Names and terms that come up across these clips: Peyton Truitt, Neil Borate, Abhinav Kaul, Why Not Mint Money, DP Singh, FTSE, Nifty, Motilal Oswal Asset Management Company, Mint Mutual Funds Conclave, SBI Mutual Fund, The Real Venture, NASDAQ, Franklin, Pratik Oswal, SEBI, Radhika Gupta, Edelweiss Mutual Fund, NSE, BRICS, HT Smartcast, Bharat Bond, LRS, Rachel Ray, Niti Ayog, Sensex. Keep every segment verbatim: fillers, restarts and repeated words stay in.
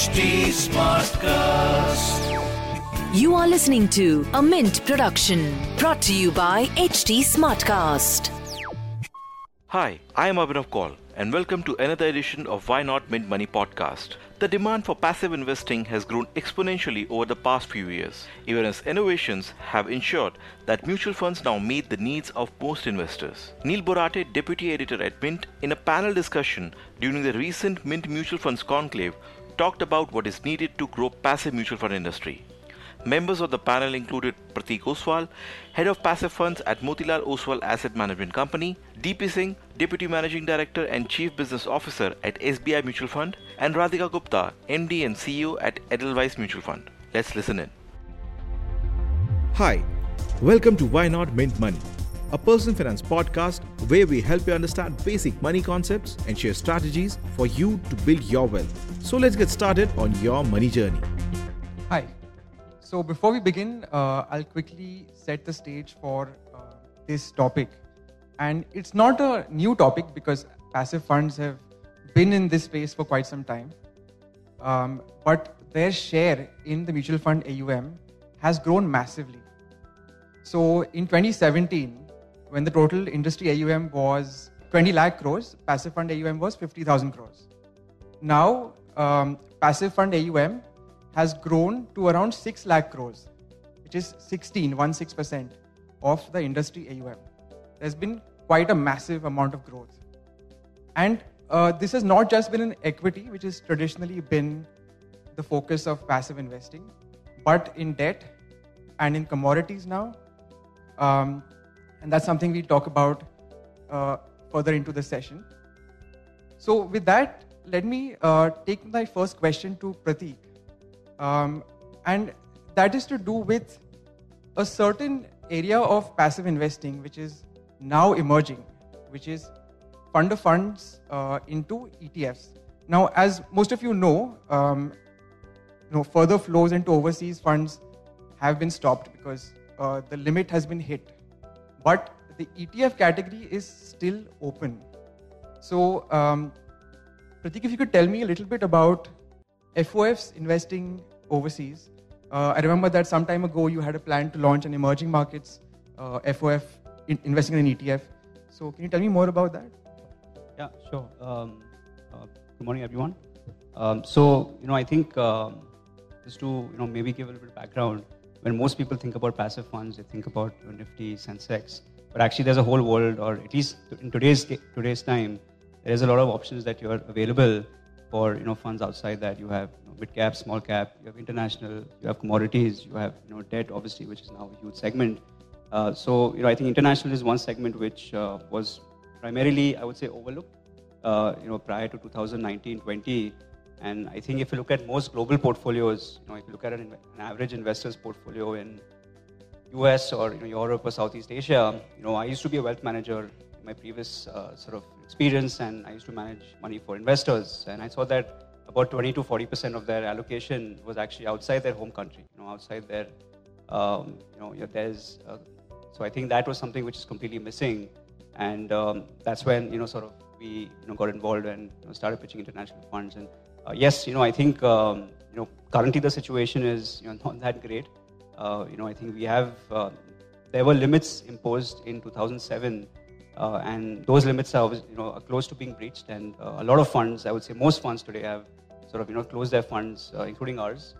H T Smartcast. You are listening to a Mint production brought to you by H T Smartcast. Hi, I am Abhinav Kaul and welcome to another edition of Why Not Mint Money podcast. The demand for passive investing has grown exponentially over the past few years, even as innovations have ensured that mutual funds now meet the needs of most investors. Neil Borate, deputy editor at Mint, in a panel discussion during the recent Mint Mutual Funds Conclave, talked about what is needed to grow passive mutual fund industry. Members of the panel included Pratik Oswal, Head of Passive Funds at Motilal Oswal Asset Management Company, D P Singh, Deputy Managing Director and Chief Business Officer at S B I Mutual Fund, and Radhika Gupta, M D and C E O at Edelweiss Mutual Fund. Let's listen in. Hi, welcome to Why Not Mint Money, a personal finance podcast where we help you understand basic money concepts and share strategies for you to build your wealth. So let's get started on your money journey. Hi. So before we begin, uh, I'll quickly set the stage for uh, this topic. And it's not a new topic because passive funds have been in this space for quite some time. Um, but their share in the mutual fund A U M has grown massively. So in twenty seventeen, when the total industry A U M was twenty lakh crores, passive fund A U M was fifty thousand crores. Now, um, passive fund A U M has grown to around six lakh crores, which is sixteen, sixteen percent of the industry A U M. There's been quite a massive amount of growth. And uh, this has not just been in equity, which has traditionally been the focus of passive investing, but in debt and in commodities now. Um, and that's something we'll talk about uh, further into the session. So with that, let me uh, take my first question to Pratik. Um, and that is to do with a certain area of passive investing which is now emerging, which is fund of funds uh, into E T Fs. Now, as most of you know, um, you know, further flows into overseas funds have been stopped because uh, the limit has been hit. But the E T F category is still open. So, um, Pratik, if you could tell me a little bit about F O Fs investing overseas. Uh, I remember that some time ago you had a plan to launch an emerging markets uh, F O F in, investing in an E T F. So can you tell me more about that? Yeah, sure. Um, uh, good morning, everyone. Um, so you know, I think um, just to you know maybe give a little bit of background. When most people think about passive funds, they think about Nifty, Sensex, but actually there's a whole world, or at least in today's today's time, there's a lot of options that you are available for you know funds outside that. You have you know, mid cap, small cap, you have international, you have commodities, you have you know debt, obviously, which is now a huge segment. Uh, so you know I think international is one segment which uh, was primarily, I would say, overlooked uh, you know prior to twenty nineteen twenty. And I think if you look at most global portfolios, you know if you look at an, an average investor's portfolio in U S or you know, Europe or Southeast Asia, you know I used to be a wealth manager. My previous uh, sort of experience, and I used to manage money for investors, and I saw that about twenty to forty percent of their allocation was actually outside their home country, you know, outside their, um, you know, there's. Uh, so I think that was something which is completely missing, and um, that's when you know sort of we you know got involved and you know, started pitching international funds. And uh, yes, you know, I think um, you know currently the situation is you know not that great. Uh, you know, I think we have uh, there were limits imposed in two thousand seven. Uh, and those limits are, you know, are close to being breached, and uh, a lot of funds, I would say most funds today have sort of, you know, closed their funds, uh, including ours,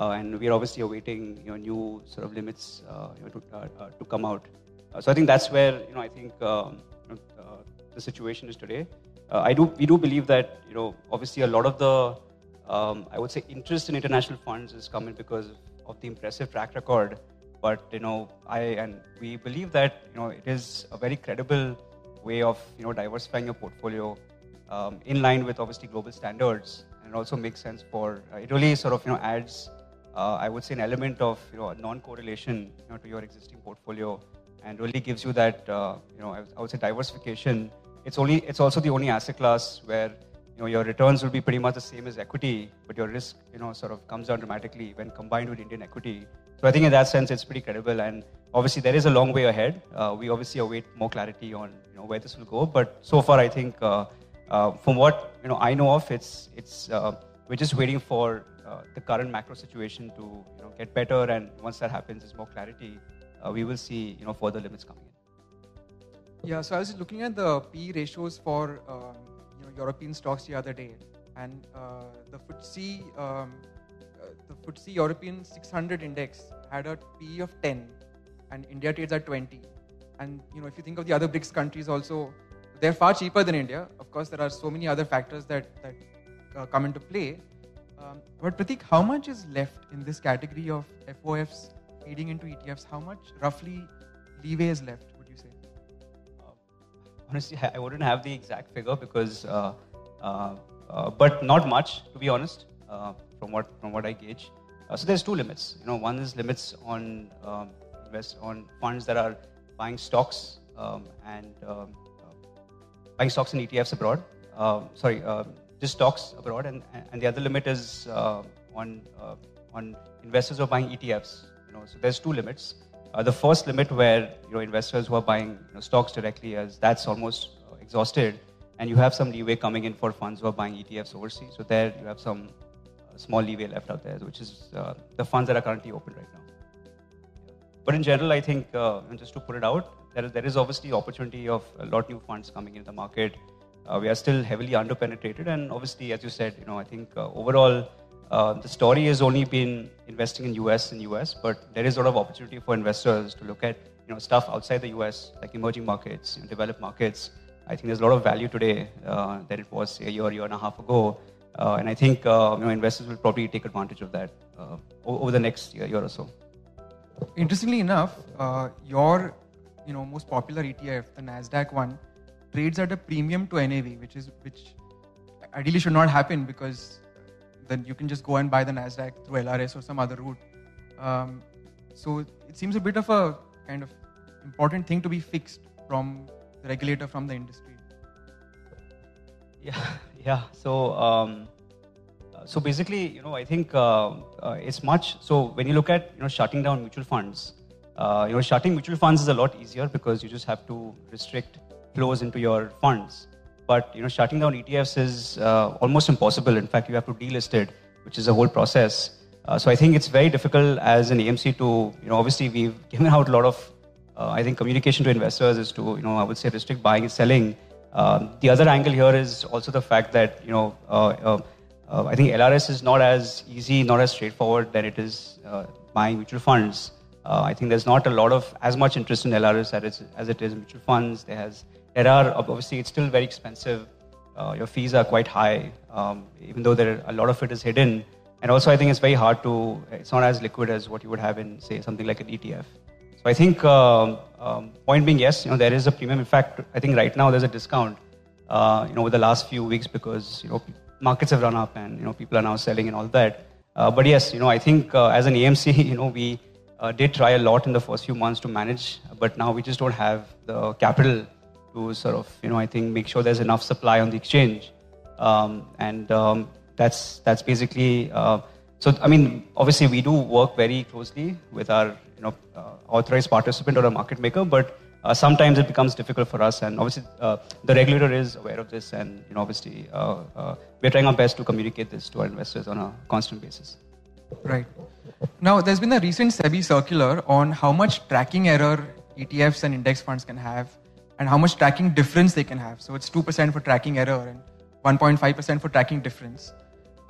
uh, and we are obviously awaiting, you know, new sort of limits uh, you know, to, uh, uh, to come out. Uh, so I think that's where, you know, I think um, you know, uh, the situation is today. Uh, I do, we do believe that, you know, obviously a lot of the, um, I would say, interest in international funds is coming because of the impressive track record. But you know, I and we believe that you know it is a very credible way of you know diversifying your portfolio um, in line with obviously global standards, and it also makes sense for uh, it really sort of you know adds uh, I would say an element of you know non-correlation you know to your existing portfolio, and really gives you that uh, you know I would say diversification. It's only it's also the only asset class where you know your returns will be pretty much the same as equity, but your risk you know sort of comes down dramatically when combined with Indian equity. So I think in that sense, it's pretty credible, and obviously there is a long way ahead. Uh, we obviously await more clarity on you know where this will go, but so far I think, uh, uh, from what you know I know of, it's it's uh, We're just waiting for uh, the current macro situation to you know, get better, and once that happens, there's more clarity. Uh, we will see you know further limits coming in. Yeah, so I was looking at the P E ratios for um, you know European stocks the other day, and uh, the F T S E um, uh, the F T S E European six hundred index had a P E of ten, and India trades at twenty. And you know if you think of the other BRICS countries also, they're far cheaper than India. Of course, there are so many other factors that that uh, come into play. Um, but Pratik, how much is left in this category of F O Fs feeding into E T Fs? How much roughly leeway is left, would you say? Uh, honestly, I wouldn't have the exact figure because, uh, uh, uh, but not much, to be honest, uh, from what from what I gauge. Uh, so there's two limits. You know, one is limits on um, invest on funds that are buying stocks um, and um, uh, buying stocks and E T Fs abroad. Uh, sorry, uh, just stocks abroad, and and the other limit is uh, on uh, on investors who are buying E T Fs. So there's two limits. Uh, the first limit where you know investors who are buying you know, stocks directly, as that's almost uh, exhausted, and you have some leeway coming in for funds who are buying E T Fs overseas. So there you have some uh, small leeway left out there, which is uh, the funds that are currently open right now. But in general, I think uh, and just to put it out, there is there is obviously opportunity of a lot of new funds coming into the market. Uh, we are still heavily underpenetrated, and obviously, as you said, you know I think uh, overall. Uh, the story has only been investing in U S and U S, but there is a lot of opportunity for investors to look at you know stuff outside the U S, like emerging markets, you know, developed markets. I think there's a lot of value today uh, than it was a year, year and a half ago, uh, and I think uh, you know investors will probably take advantage of that uh, over the next year, year or so. Interestingly enough, uh, your you know most popular E T F, the NASDAQ one, trades at a premium to N A V, which is which ideally should not happen because then you can just go and buy the NASDAQ through L R S or some other route. Um, so it seems a bit of a kind of important thing to be fixed from the regulator, from the industry. Yeah, yeah. So, um, so basically, you know, I think uh, uh, it's much. So when you look at you know shutting down mutual funds, uh, you know, shutting mutual funds is a lot easier because you just have to restrict flows into your funds. But you know, shutting down E T Fs is uh, almost impossible. In fact, you have to delist it, which is a whole process. Uh, so I think it's very difficult as an A M C to, you know, obviously we've given out a lot of, uh, I think, communication to investors is to, you know, I would say restrict buying and selling. Uh, the other angle here is also the fact that, you know, uh, uh, uh, I think L R S is not as easy, not as straightforward than it is uh, buying mutual funds. Uh, I think there's not a lot of as much interest in L R S as it is, as it is in mutual funds. There has There are, obviously, it's still very expensive. Uh, your fees are quite high, um, even though there are, a lot of it is hidden. And also, I think it's very hard to, it's not as liquid as what you would have in, say, something like an E T F. So I think, um, um, point being, yes, you know, there is a premium. In fact, I think right now there's a discount, uh, you know, over the last few weeks because, you know, markets have run up and, you know, people are now selling and all that. Uh, but yes, you know, I think uh, as an A M C, you know, we uh, did try a lot in the first few months to manage, but now we just don't have the capital to sort of, you know, I think make sure there's enough supply on the exchange, um, and um, that's that's basically. Uh, so I mean, obviously, we do work very closely with our, you know, uh, authorized participant or a market maker, but uh, sometimes it becomes difficult for us, and obviously, uh, the regulator is aware of this, and you know, obviously, uh, uh, we're trying our best to communicate this to our investors on a constant basis. Right. Now, there's been a recent SEBI circular on how much tracking error E T Fs and index funds can have, and how much tracking difference they can have. So it's two percent for tracking error and one point five percent for tracking difference.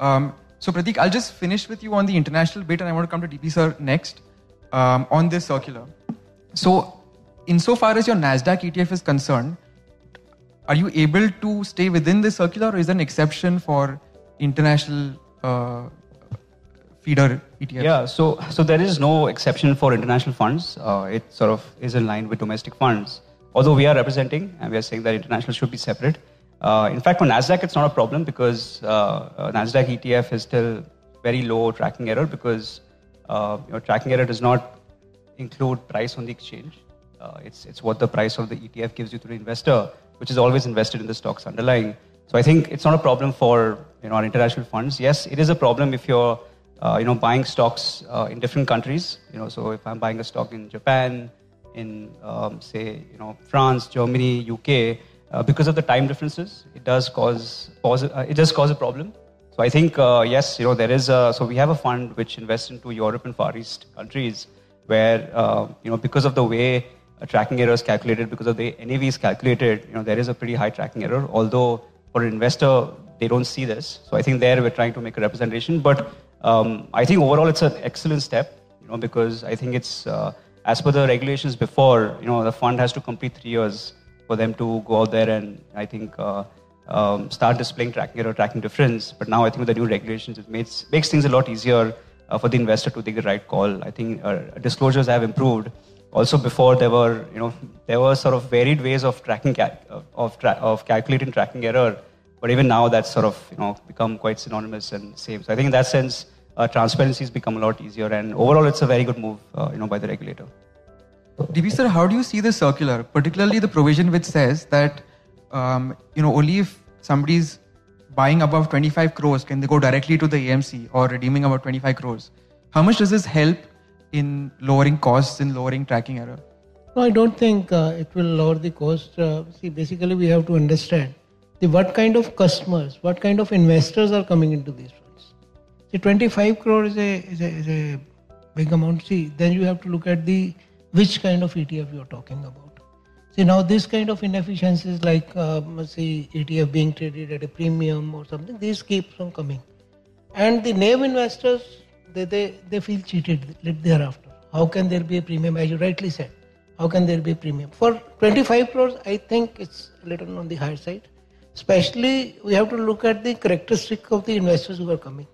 Um, so Pratik, I'll just finish with you on the international bit, and I want to come to D P sir next um, on this circular. So insofar as your NASDAQ E T F is concerned, are you able to stay within this circular, or is there an exception for international uh, feeder E T Fs? Yeah, so, so there is no exception for international funds. Uh, it sort of is in line with domestic funds. Although we are representing and we are saying that international should be separate. Uh, in fact, on NASDAQ, it's not a problem because uh, NASDAQ E T F is still very low tracking error because uh, you know, tracking error does not include price on the exchange. Uh, it's it's what the price of the E T F gives you to the investor, which is always invested in the stocks underlying. So I think it's not a problem for you know our international funds. Yes, it is a problem if you're uh, you know buying stocks uh, in different countries. You know, so if I'm buying a stock in Japan, in um, say, you know, France, Germany, U K, uh, because of the time differences, it does cause, pause, uh, it does cause a problem. So I think, uh, yes, you know, there is a, so we have a fund which invests into Europe and Far East countries where, uh, you know, because of the way a tracking error is calculated, because of the N A V is calculated, you know, there is a pretty high tracking error, although for an investor, they don't see this. So I think there we're trying to make a representation. But um, I think overall, it's an excellent step, you know, because I think it's, uh, as per the regulations before, you know, the fund has to complete three years for them to go out there and I think uh, um, start displaying tracking error, tracking difference. But now I think with the new regulations, it makes, makes things a lot easier uh, for the investor to take the right call. I think uh, disclosures have improved. Also before there were, you know, there were sort of varied ways of tracking, cal- of, tra- of calculating tracking error. But even now that's sort of, you know, become quite synonymous and same. So I think in that sense, Uh, transparency has become a lot easier, and overall, it's a very good move, uh, you know, by the regulator. D B sir, how do you see the circular, particularly the provision which says that, um, you know, only if somebody's buying above twenty-five crores can they go directly to the A M C or redeeming about twenty-five crores? How much does this help in lowering costs and lowering tracking error? No, I don't think uh, it will lower the cost. Uh, see, basically, we have to understand the what kind of customers, what kind of investors are coming into this. The twenty-five crore is a, is a, is a big amount. See, then you have to look at the which kind of E T F you're talking about. See, now this kind of inefficiencies like, um, see, E T F being traded at a premium or something, these keep on coming. And the name investors, they, they, they feel cheated thereafter. How can there be a premium, as you rightly said? How can there be a premium? For twenty-five crores, I think it's a little on the higher side. Especially, we have to look at the characteristic of the investors who are coming.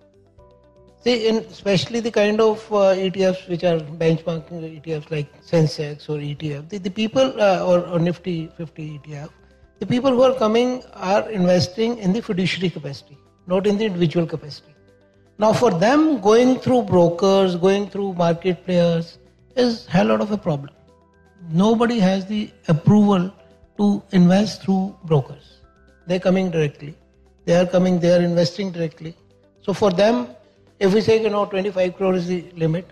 See, in especially the kind of uh, E T Fs which are benchmarking E T Fs like Sensex or E T F, the, the people uh, or, or Nifty fifty E T F, the people who are coming are investing in the fiduciary capacity, not in the individual capacity. Now for them, going through brokers, going through market players is a hell lot of a problem. Nobody has the approval to invest through brokers. They're coming directly. They are coming, they are investing directly. So for them, if we say, you know, twenty-five crore is the limit,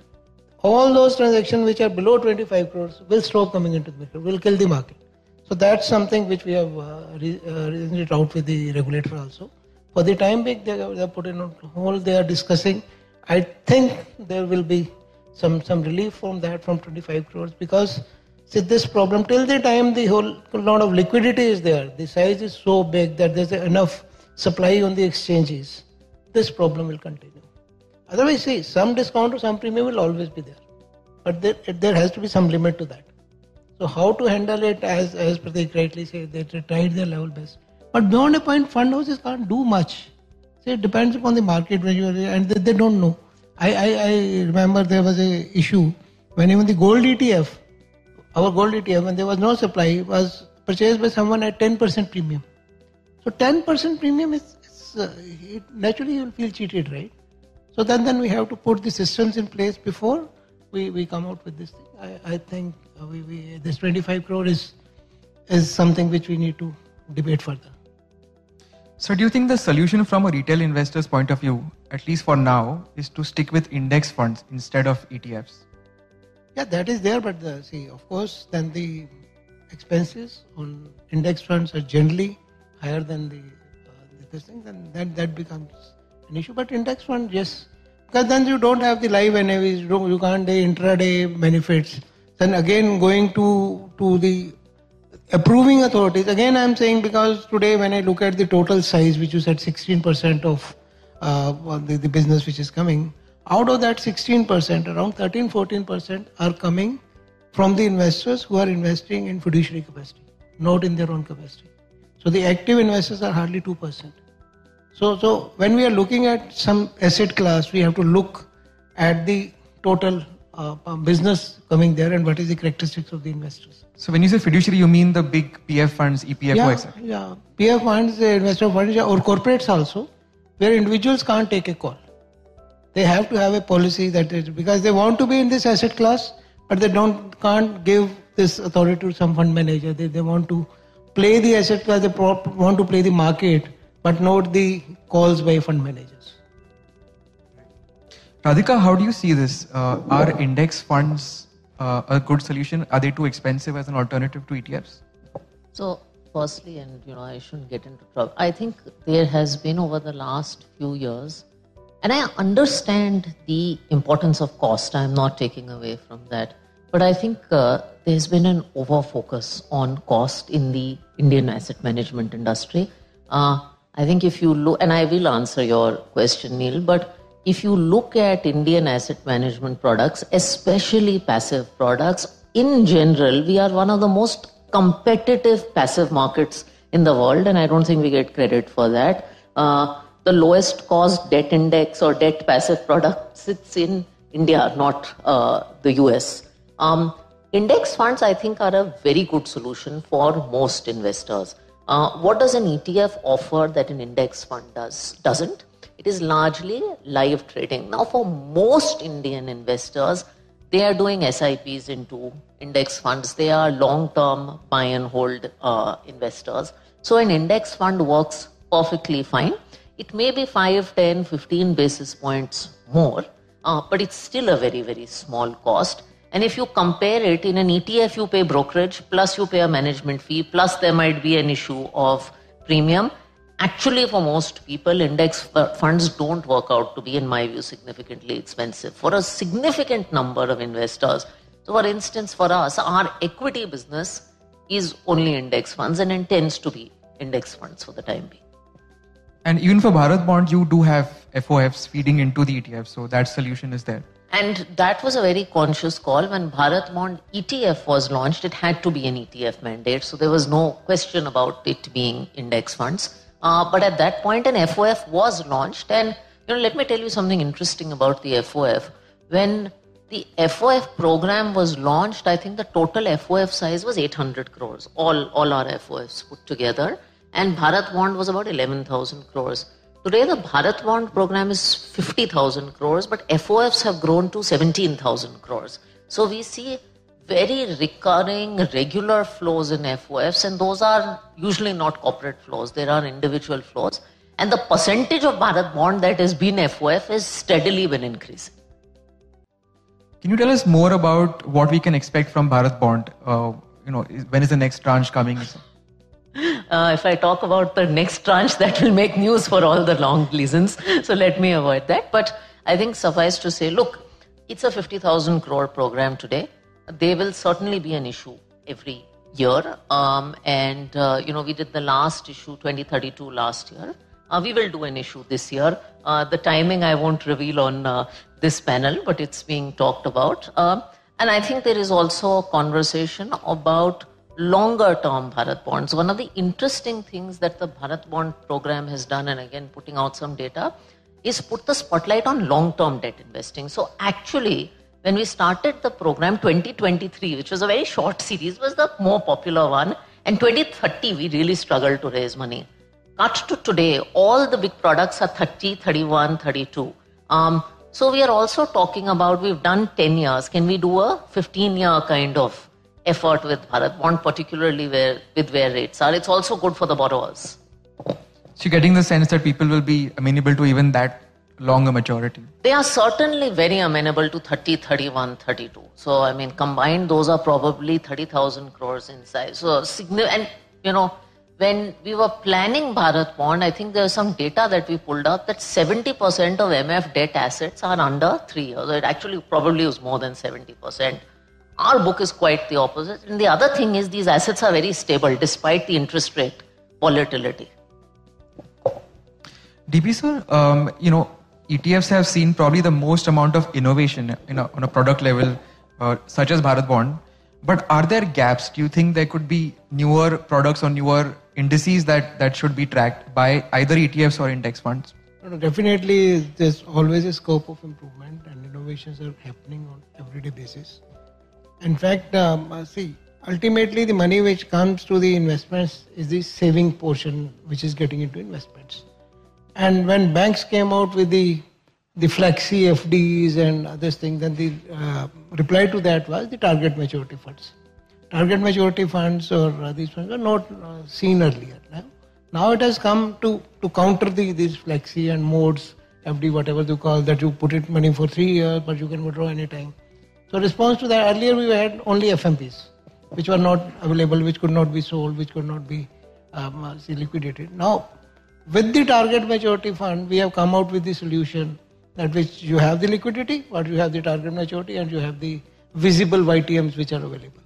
all those transactions which are below twenty-five crores will stop coming into the market, will kill the market. So that's something which we have uh, re- uh, reasoned it out with the regulator also. For the time being, they are put in on hold, they are discussing. I think there will be some, some relief from that, from twenty-five crores, because see, this problem, till the time the whole lot of liquidity is there, the size is so big that there's enough supply on the exchanges, this problem will continue. Otherwise, see, some discount or some premium will always be there. But there, there has to be some limit to that. So how to handle it, as, as Pratik rightly said, they tried their level best. But beyond a point, fund houses can't do much. See, it depends upon the market, and they, they don't know. I, I, I remember there was an issue when even the gold E T F, our gold E T F, when there was no supply, was purchased by someone at ten percent premium. So ten percent premium, is, is uh, it, naturally you will feel cheated, right? So then, then we have to put the systems in place before we, we come out with this thing. I, I think we, we, this twenty-five crore is is something which we need to debate further. So do you think the solution from a retail investor's point of view, at least for now, is to stick with index funds instead of E T Fs? Yeah, that is there. But the, see, of course, then the expenses on index funds are generally higher than the uh, this thing. Then that, that becomes an issue. But index fund, yes, because then you don't have the live N A Vs, you, you can't do intraday benefits. Then again going to to the approving authorities, again I'm saying, because today when I look at the total size, which you said sixteen percent of uh, the, the business which is coming, out of that sixteen percent, around thirteen to fourteen percent are coming from the investors who are investing in fiduciary capacity, not in their own capacity. So the active investors are hardly two percent. So, so when we are looking at some asset class, we have to look at the total uh, business coming there and what is the characteristics of the investors. So when you say fiduciary, you mean the big P F funds, E P F, yeah, et cetera? Yeah, P F funds, investor funds, or corporates also, where individuals can't take a call. They have to have a policy that is, because they want to be in this asset class, but they don't can't give this authority to some fund manager. They they want to play the asset class, they pro- want to play the market, but not the calls by fund managers. Radhika, how do you see this? Uh, are index funds uh, a good solution? Are they too expensive as an alternative to E T Fs? So firstly, and you know, I shouldn't get into trouble, I think there has been over the last few years, and I understand the importance of cost, I'm not taking away from that, but I think uh, there's been an over-focus on cost in the Indian asset management industry. Uh, I think if you look, and I will answer your question, Neil, but if you look at Indian asset management products, especially passive products, in general, we are one of the most competitive passive markets in the world, and I don't think we get credit for that. Uh, the lowest cost debt index or debt passive product sits in India, not uh, the U S. Um, index funds, I think, are a very good solution for most investors. Uh, what does an E T F offer that an index fund does doesn't? It is largely live trading. Now, for most Indian investors, they are doing S I Ps into index funds. They are long-term buy and hold uh, investors. So an index fund works perfectly fine. It may be five, ten, fifteen basis points more, uh, but it's still a very, very small cost. And if you compare it, in an E T F, you pay brokerage, plus you pay a management fee, plus there might be an issue of premium. Actually, for most people, index funds don't work out to be, in my view, significantly expensive for a significant number of investors. So, for instance, for us, our equity business is only index funds and intends to be index funds for the time being. And even for Bharat Bond, you do have F O Fs feeding into the E T F, so that solution is there. And that was a very conscious call. When Bharat Bond E T F was launched, it had to be an E T F mandate, so there was no question about it being index funds. Uh, but at that point, an F O F was launched, and you know, let me tell you something interesting about the F O F. When the F O F program was launched, I think the total F O F size was eight hundred crores, all, all our F O Fs put together, and Bharat Bond was about eleven thousand crores. Today, the Bharat Bond program is fifty thousand crores, but F O Fs have grown to seventeen thousand crores. So we see very recurring, regular flows in F O Fs, and those are usually not corporate flows. There are individual flows, and the percentage of Bharat Bond that has been F O F has steadily been increasing. Can you tell us more about what we can expect from Bharat Bond? Uh, you know, when is the next tranche coming? Uh, if I talk about the next tranche, that will make news for all the long reasons. So let me avoid that. But I think suffice to say, look, it's a fifty thousand crore program today. They will certainly be an issue every year. Um, and, uh, you know, we did the last issue, twenty thirty-two, last year. Uh, we will do an issue this year. Uh, the timing I won't reveal on uh, this panel, but it's being talked about. Uh, and I think there is also a conversation about longer-term Bharat Bonds. One of the interesting things that the Bharat Bond program has done, and again, putting out some data, is put the spotlight on long-term debt investing. So actually, when we started the program, twenty twenty-three, which was a very short series, was the more popular one. And twenty thirty, we really struggled to raise money. Cut to today, all the big products are thirty, thirty-one, thirty-two. Um, so we are also talking about, we've done ten years. Can we do a fifteen-year kind of effort with Bharat Bond, particularly where, with where rates are? It's also good for the borrowers. So you're getting the sense that people will be amenable to even that longer maturity? They are certainly very amenable to thirty, thirty-one, thirty-two. So, I mean, combined, those are probably thirty thousand crores in size. So, and, you know, when we were planning Bharat Bond, I think there was some data that we pulled up that seventy percent of M F debt assets are under three years. It actually probably was more than seventy percent. Our book is quite the opposite. And the other thing is these assets are very stable despite the interest rate volatility. D P sir, um, you know, E T Fs have seen probably the most amount of innovation in a, on a product level, uh, such as Bharat Bond. But are there gaps? Do you think there could be newer products or newer indices that, that should be tracked by either E T Fs or index funds? No, no, definitely, there's always a scope of improvement, and innovations are happening on everyday basis. In fact, um, see, ultimately, the money which comes to the investments is the saving portion, which is getting into investments. And when banks came out with the, the flexi F Ds and other things, then the uh, reply to that was the target maturity funds. Target maturity funds or uh, these funds were not uh, seen earlier. Now, now it has come to, to counter the, these flexi and modes, F D, whatever you call, that you put it money for three years, but you can withdraw any time. So response to that, earlier we had only F M Ps, which were not available, which could not be sold, which could not be um, liquidated. Now, with the target maturity fund, we have come out with the solution that which you have the liquidity, but you have the target maturity and you have the visible Y T Ms which are available.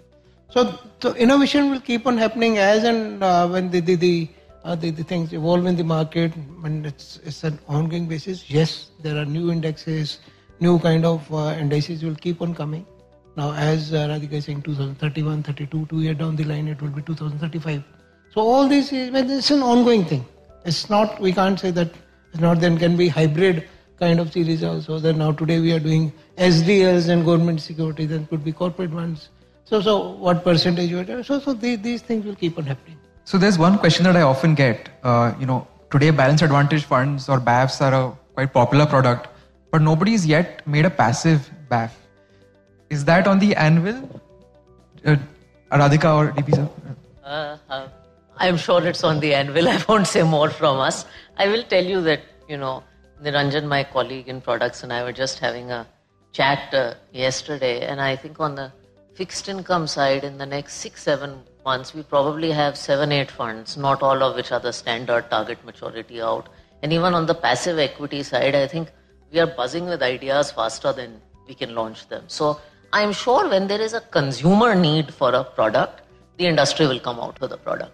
So, so innovation will keep on happening as and uh, when the the the, uh, the the things evolve in the market, and it's, it's an ongoing basis. Yes, there are new indexes, new kind of uh, indices will keep on coming. Now, as uh, Radhika is saying, two thousand thirty-one, thirty-two, two years down the line, it will be two thousand thirty-five. So all this is, well, it's an ongoing thing. It's not, we can't say that it's not, then can be hybrid kind of series also. Then now today we are doing S D Ls and government securities, then could be corporate ones. So, so what percentage? So, so these, these things will keep on happening. So, there's one question that I often get. Uh, you know, today balanced advantage funds or B A Fs are a quite popular product, but nobody's yet made a passive B A F. Is that on the anvil, uh, Radhika or D P sir? Uh, uh, I'm sure it's on the anvil. I won't say more from us. I will tell you that, you know, Niranjan, my colleague in products, and I were just having a chat uh, yesterday, and I think on the fixed income side, in the next six, seven months, we probably have seven, eight funds, not all of which are the standard target maturity out. And even on the passive equity side, I think we are buzzing with ideas faster than we can launch them. So I'm sure when there is a consumer need for a product, the industry will come out with a product.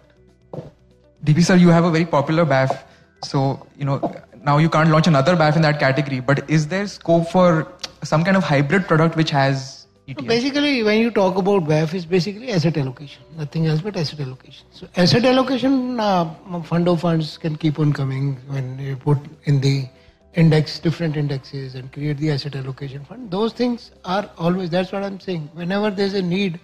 D P sir, you have a very popular B A F. So, you know, now you can't launch another B A F in that category, but is there scope for some kind of hybrid product which has E T F? So basically, when you talk about B A F, it's basically asset allocation, nothing else but asset allocation. So asset allocation, uh, fund of funds can keep on coming when you put in the index, different indexes and create the asset allocation fund. Those things are always, that's what I'm saying. Whenever there's a need,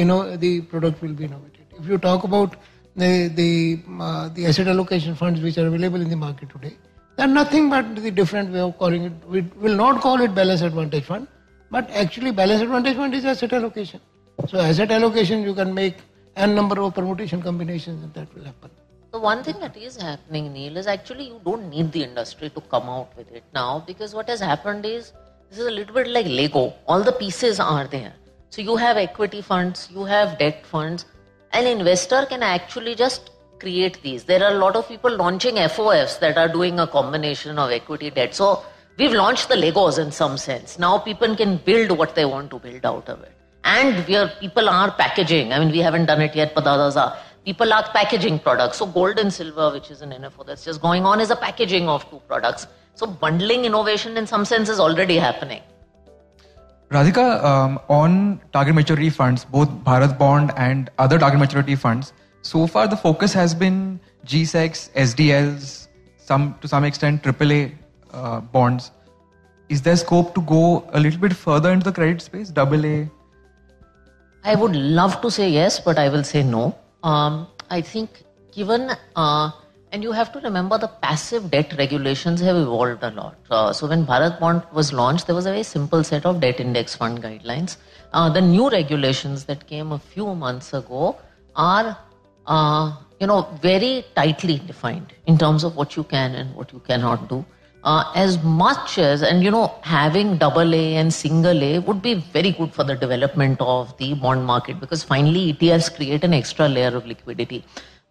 you know, the product will be innovated. If you talk about the the, uh, the asset allocation funds which are available in the market today, they're nothing but the different way of calling it. We will not call it balanced advantage fund. But actually, balanced advantage fund is asset allocation. So, asset allocation, you can make n number of permutation combinations, and that will happen. The one thing that is happening, Neil, is actually you don't need the industry to come out with it now, because what has happened is, this is a little bit like Lego. All the pieces are there. So, you have equity funds, you have debt funds. An investor can actually just create these. There are a lot of people launching F O Fs that are doing a combination of equity, debt. So, we've launched the Legos in some sense. Now people can build what they want to build out of it. And we are, people are packaging. I mean, we haven't done it yet, but others are. People are packaging products. So gold and silver, which is an N F O that's just going on, is a packaging of two products. So bundling innovation in some sense is already happening. Radhika, um, on target maturity funds, both Bharat Bond and other target maturity funds, so far the focus has been G SECs, S D Ls, some to some extent triple A. Uh, bonds. Is there scope to go a little bit further into the credit space, double A? I would love to say yes, but I will say no. Um, I think given, uh, and you have to remember, the passive debt regulations have evolved a lot. Uh, so when Bharat Bond was launched, there was a very simple set of debt index fund guidelines. Uh, the new regulations that came a few months ago are uh, you know, very tightly defined in terms of what you can and what you cannot do. Uh, as much as, and you know, having double A and single A would be very good for the development of the bond market, because finally E T Fs create an extra layer of liquidity.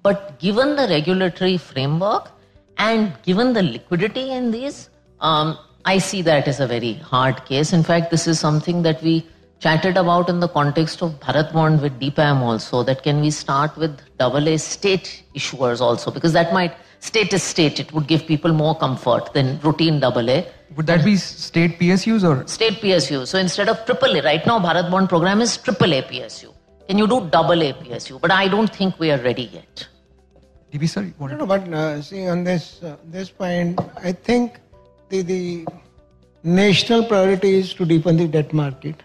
But given the regulatory framework and given the liquidity in these, um, I see that as a very hard case. In fact, this is something that we chatted about in the context of Bharat Bond with D P A M also, that can we start with double A state issuers also, because that might, state is state, it would give people more comfort than routine double A. Would that be state P S Us or? State P S Us. So instead of triple A, right now Bharat Bond program is triple A P S U. Can you do double A P S U? But I don't think we are ready yet. D B sir, you want to? No, no, but uh, see, on this, uh, this point, I think the, the national priority is to deepen the debt market,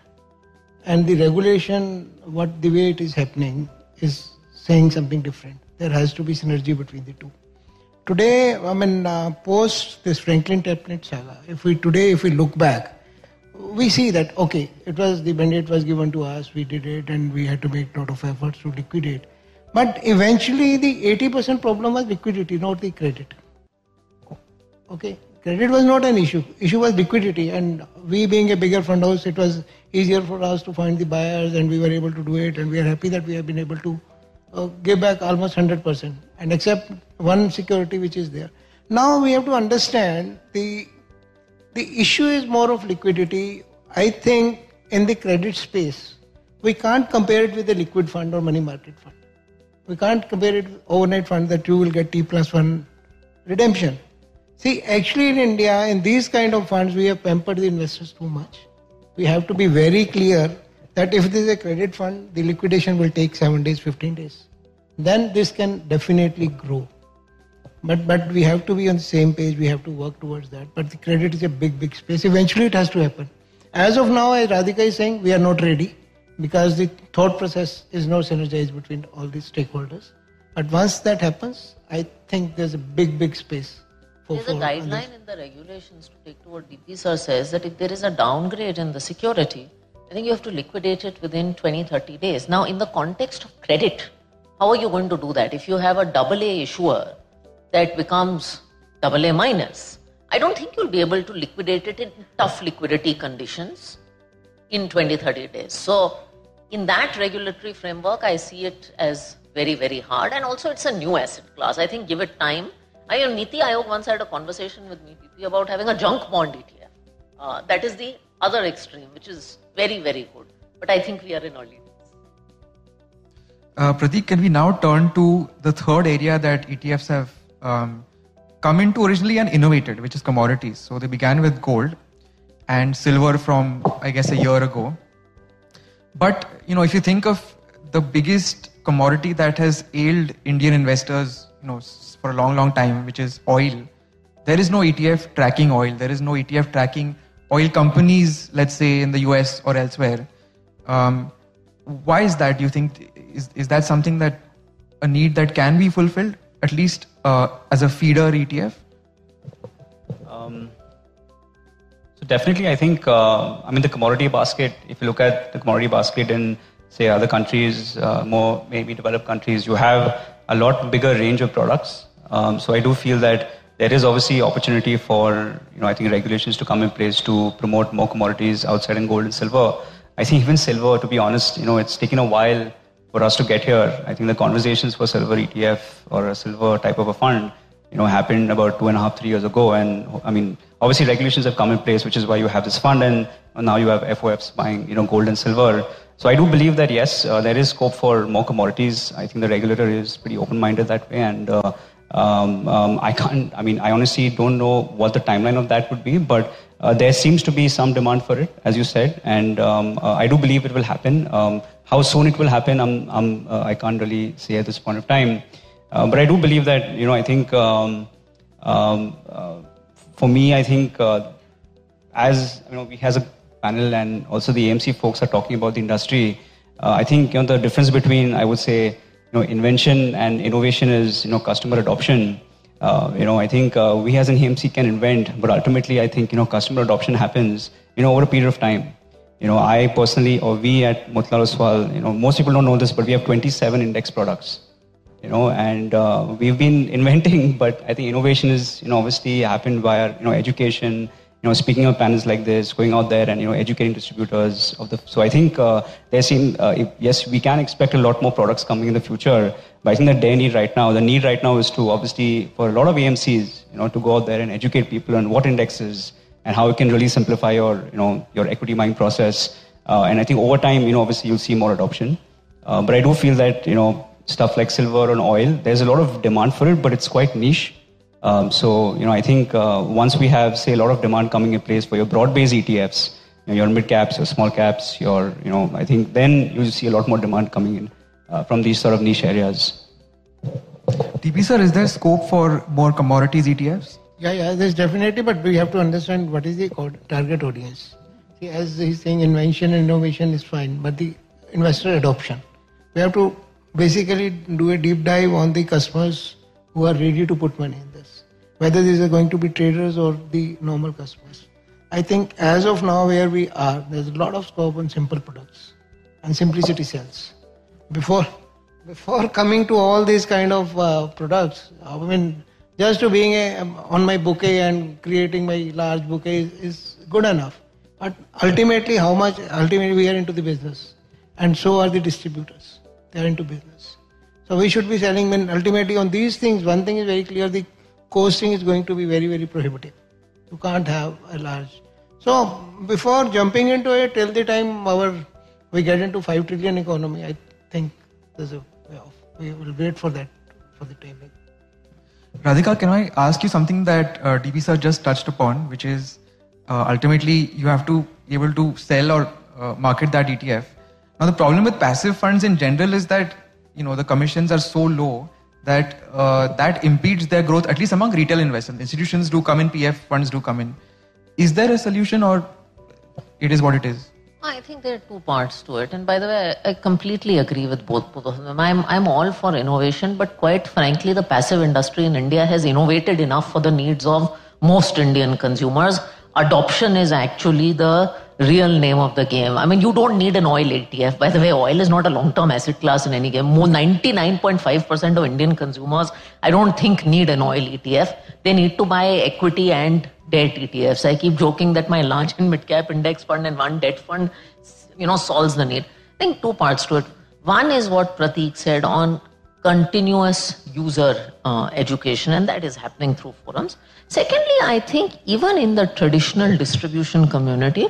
and the regulation, what the way it is happening, is saying something different. There has to be synergy between the two. Today, I mean, uh, post this Franklin Tapnet saga, if we today, if we look back, we see that, okay, it was, the mandate was given to us, we did it, and we had to make a lot of efforts to liquidate. But eventually, the eighty percent problem was liquidity, not the credit. Okay, credit was not an issue. Issue was liquidity, and we being a bigger fund house, it was easier for us to find the buyers, and we were able to do it, and we are happy that we have been able to uh, give back almost one hundred percent. and except one security which is there. Now we have to understand the the issue is more of liquidity. I think in the credit space, we can't compare it with a liquid fund or money market fund. We can't compare it with overnight fund that you will get T plus one redemption. See, actually in India, in these kind of funds, we have pampered the investors too much. We have to be very clear that if this is a credit fund, the liquidation will take seven days, fifteen days. Then this can definitely grow. But but we have to be on the same page, we have to work towards that. But the credit is a big, big space. Eventually it has to happen. As of now, as Radhika is saying, we are not ready because the thought process is not synergized between all these stakeholders. But once that happens, I think there's a big, big space. For, there's for a guideline others. In the regulations to take to what D P sir says, that if there is a downgrade in the security, I think you have to liquidate it within twenty to thirty days. Now, in the context of credit, how are you going to do that? If you have a double A issuer that becomes double A minus, I don't think you'll be able to liquidate it in tough liquidity conditions in twenty to thirty days. So, in that regulatory framework, I see it as very, very hard. And also, it's a new asset class. I think give it time. I mean, Niti Ayog once had a conversation with me about having a junk bond E T F. Uh, that is the other extreme, which is very, very good. But I think we are in early days. Uh, Pratik, can we now turn to the third area that E T Fs have um, come into originally and innovated, which is commodities. So they began with gold and silver from, I guess, a year ago. But, you know, if you think of the biggest commodity that has ailed Indian investors, you know, for a long, long time, which is oil. There is no E T F tracking oil. There is no E T F tracking oil companies, let's say, in the U S or elsewhere. Um, why is that? Do you think, is, is that something that, a need that can be fulfilled, at least uh, as a feeder E T F? Um, so definitely, I think, uh, I mean, the commodity basket, if you look at the commodity basket in, say, other countries, uh, more maybe developed countries, you have a lot bigger range of products. Um, so I do feel that there is obviously opportunity for, you know, I think regulations to come in place to promote more commodities outside in gold and silver. I think even silver, to be honest, you know, it's taken a while for us to get here. I think the conversations for silver E T F or a silver type of a fund, you know, happened about two and a half, three years ago. And I mean, obviously regulations have come in place, which is why you have this fund and now you have F O Fs buying, you know, gold and silver. So I do believe that, yes, uh, there is scope for more commodities. I think the regulator is pretty open-minded that way. And uh, um, um, I can't, I mean, I honestly don't know what the timeline of that would be, but uh, there seems to be some demand for it, as you said. And um, uh, I do believe it will happen. Um, how soon it will happen, I'm, I'm, uh, I can't really say at this point of time. Uh, but I do believe that, you know, I think um, um, uh, for me, I think uh, as, you know, we has a panel and also the A M C folks are talking about the industry. Uh, I think, you know, the difference between, I would say, you know, invention and innovation is, you know, customer adoption. Uh, you know, I think uh, we as an A M C can invent, but ultimately, I think, you know, customer adoption happens, you know, over a period of time. You know, I personally, or we at Motilal Oswal, you know, most people don't know this, but we have twenty-seven index products. You know, and uh, we've been inventing, but I think innovation is, you know, obviously happened via, you know, education. You know, speaking of panels like this, going out there and, you know, educating distributors of the. So I think uh, there seem uh, if, yes, we can expect a lot more products coming in the future. But I think the day need right now, the need right now is to obviously for a lot of A M Cs, you know, to go out there and educate people on what indexes and how it can really simplify your, you know, your equity mining process. Uh, and I think over time, you know, obviously you'll see more adoption. Uh, but I do feel that, you know, stuff like silver and oil, there's a lot of demand for it, but it's quite niche. Um, so, you know, I think uh, once we have, say, a lot of demand coming in place for your broad-based E T Fs, you know, your mid-caps, your small-caps, your, you know, I think then you'll see a lot more demand coming in uh, from these sort of niche areas. D P sir, is there scope for more commodities E T Fs? Yeah, yeah, there's definitely, but we have to understand what is the target audience. See, as he's saying, invention and innovation is fine, but the investor adoption. We have to basically do a deep dive on the customers who are ready to put money in this, whether these are going to be traders or the normal customers. I think as of now where we are, there's a lot of scope on simple products and simplicity sells. Before before coming to all these kind of uh, products, I mean, just to being a, on my bouquet and creating my large bouquet is, is good enough. But ultimately, how much, ultimately we are into the business. And so are the distributors. They are into business. So we should be selling. And ultimately on these things, one thing is very clear, the costing is going to be very, very prohibitive. You can't have a large. So before jumping into it, till the time our we get into five trillion economy, I think there's a way off. We will wait for that for the timing. Radhika, can I ask you something that uh, D P sir just touched upon, which is uh, ultimately you have to be able to sell or uh, market that E T F. Now the problem with passive funds in general is that, you know, the commissions are so low that uh, that impedes their growth, at least among retail investors. Institutions do come in, P F funds do come in. Is there a solution, or it is what it is? I think there are two parts to it, and by the way, I completely agree with both, both of them. I'm, I'm all for innovation, but quite frankly, the passive industry in India has innovated enough for the needs of most Indian consumers. Adoption is actually the real name of the game. I mean, you don't need an oil E T F. By the way, oil is not a long-term asset class in any game. More ninety-nine point five percent of Indian consumers, I don't think, need an oil E T F. They need to buy equity and debt E T Fs. I keep joking that my large and mid-cap index fund and one debt fund, you know, solves the need. I think two parts to it. One is what Pratik said on continuous user uh, education, and that is happening through forums. Secondly, I think even in the traditional distribution community,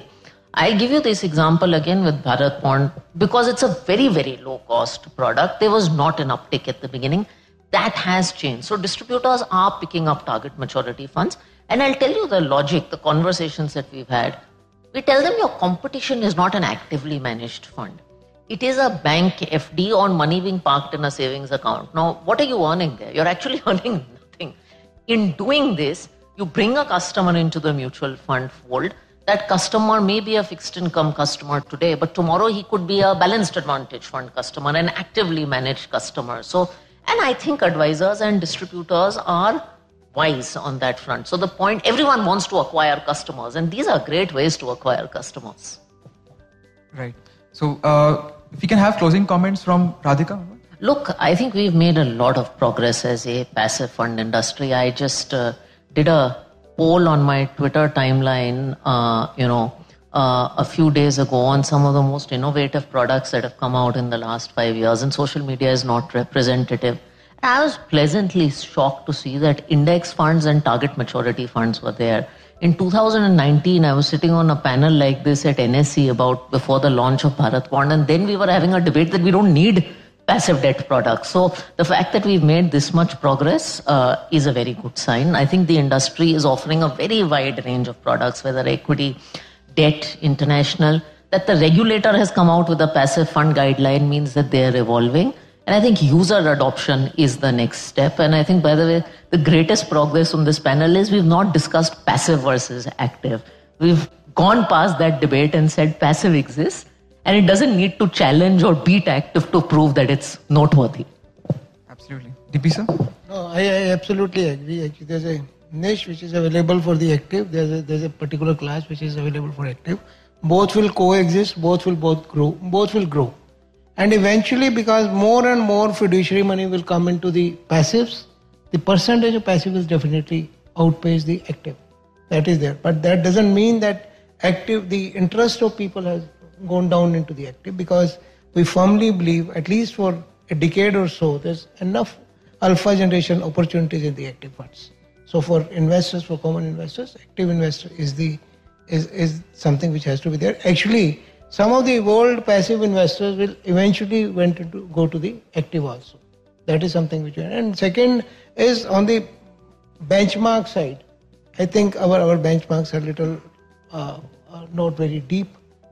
I'll give you this example again with Bharat Bond, because it's a very, very low cost product. There was not an uptake at the beginning. That has changed. So distributors are picking up target maturity funds. And I'll tell you the logic, the conversations that we've had. We tell them your competition is not an actively managed fund. It is a bank F D on money being parked in a savings account. Now, what are you earning there? You're actually earning nothing. In doing this, you bring a customer into the mutual fund fold. That customer may be a fixed income customer today, but tomorrow he could be a balanced advantage fund customer, an actively managed customer. So, and I think advisors and distributors are wise on that front. So the point, everyone wants to acquire customers, and these are great ways to acquire customers. Right. So uh, if we can have closing comments from Radhika. Look, I think we've made a lot of progress as a passive fund industry. I just uh, did a poll on my Twitter timeline, uh, you know, uh, a few days ago on some of the most innovative products that have come out in the last five years, and social media is not representative. I was pleasantly shocked to see that index funds and target maturity funds were there. In two thousand nineteen, I was sitting on a panel like this at N S E about before the launch of Bharat Bond, and then we were having a debate that we don't need passive debt products. So the fact that we've made this much progress uh, is a very good sign. I think the industry is offering a very wide range of products, whether equity, debt, international. That the regulator has come out with a passive fund guideline means that they're evolving. And I think user adoption is the next step. And I think, by the way, the greatest progress on this panel is we've not discussed passive versus active. We've gone past that debate and said passive exists. And it doesn't need to challenge or beat active to prove that it's noteworthy. Absolutely. D P sir? No, I, I absolutely agree. Actually, there's a niche which is available for the active. There's a, there's a particular class which is available for active. Both will coexist. Both will both grow. Both will grow. And eventually, because more and more fiduciary money will come into the passives, the percentage of passive will definitely outpace the active. That is there. But that doesn't mean that active, the interest of people has gone down into the active, because we firmly believe, at least for a decade or so, there's enough alpha generation opportunities in the active funds. So for investors, for common investors, active investor is the is, is something which has to be there. Actually, some of the old passive investors will eventually went to go to the active also. That is something which. And second is on the benchmark side. I think our our benchmarks are little uh, are not very deep.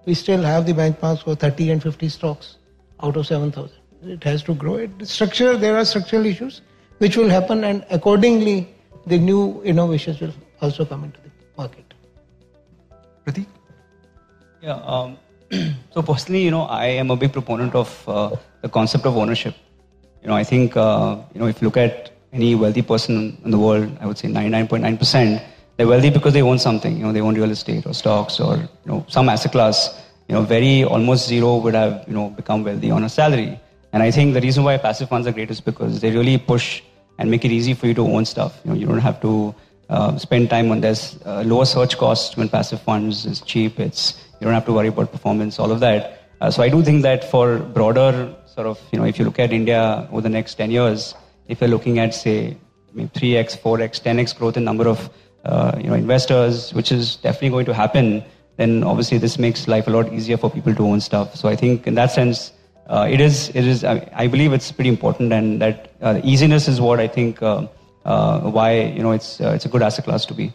We still have the benchmarks for thirty and fifty stocks out of seven thousand. It has to grow. It, structure, there are structural issues which will happen, and accordingly, the new innovations will also come into the market. Pratik? Yeah, um, so personally, you know, I am a big proponent of uh, the concept of ownership. You know, I think, uh, you know, if you look at any wealthy person in the world, I would say ninety-nine point nine percent, they're wealthy because they own something. You know, they own real estate or stocks or, you know, some asset class. You know, very almost zero would have, you know, become wealthy on a salary. And I think the reason why passive funds are great is because they really push and make it easy for you to own stuff. You know, you don't have to uh, spend time on this. Uh, lower search costs when passive funds is cheap. It's you don't have to worry about performance, all of that. Uh, so I do think that for broader sort of, you know, if you look at India over the next ten years, if you're looking at, say, three x, four x, ten x growth in number of uh, you know, investors, which is definitely going to happen, then obviously this makes life a lot easier for people to own stuff. So I think in that sense, uh, it is, it is. I mean, I believe it's pretty important, and that uh, easiness is what I think uh, uh, why you know it's uh, it's a good asset class to be.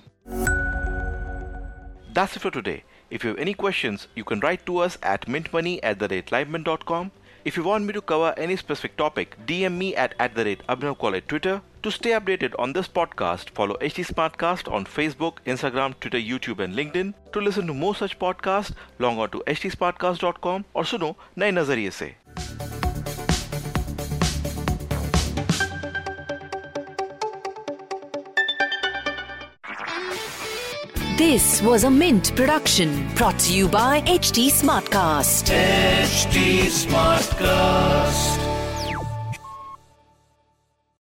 That's it for today. If you have any questions, you can write to us at mint money at the rate live mint dot com. If you want me to cover any specific topic, D M me at at the rate Abhinav Kaul at Twitter. To stay updated on this podcast, follow H T Smartcast on Facebook, Instagram, Twitter, YouTube and LinkedIn. To listen to more such podcasts, log on to h t smartcast dot com और सुनो नए नजरिए से. This was a Mint production brought to you by H T Smartcast. H T Smartcast.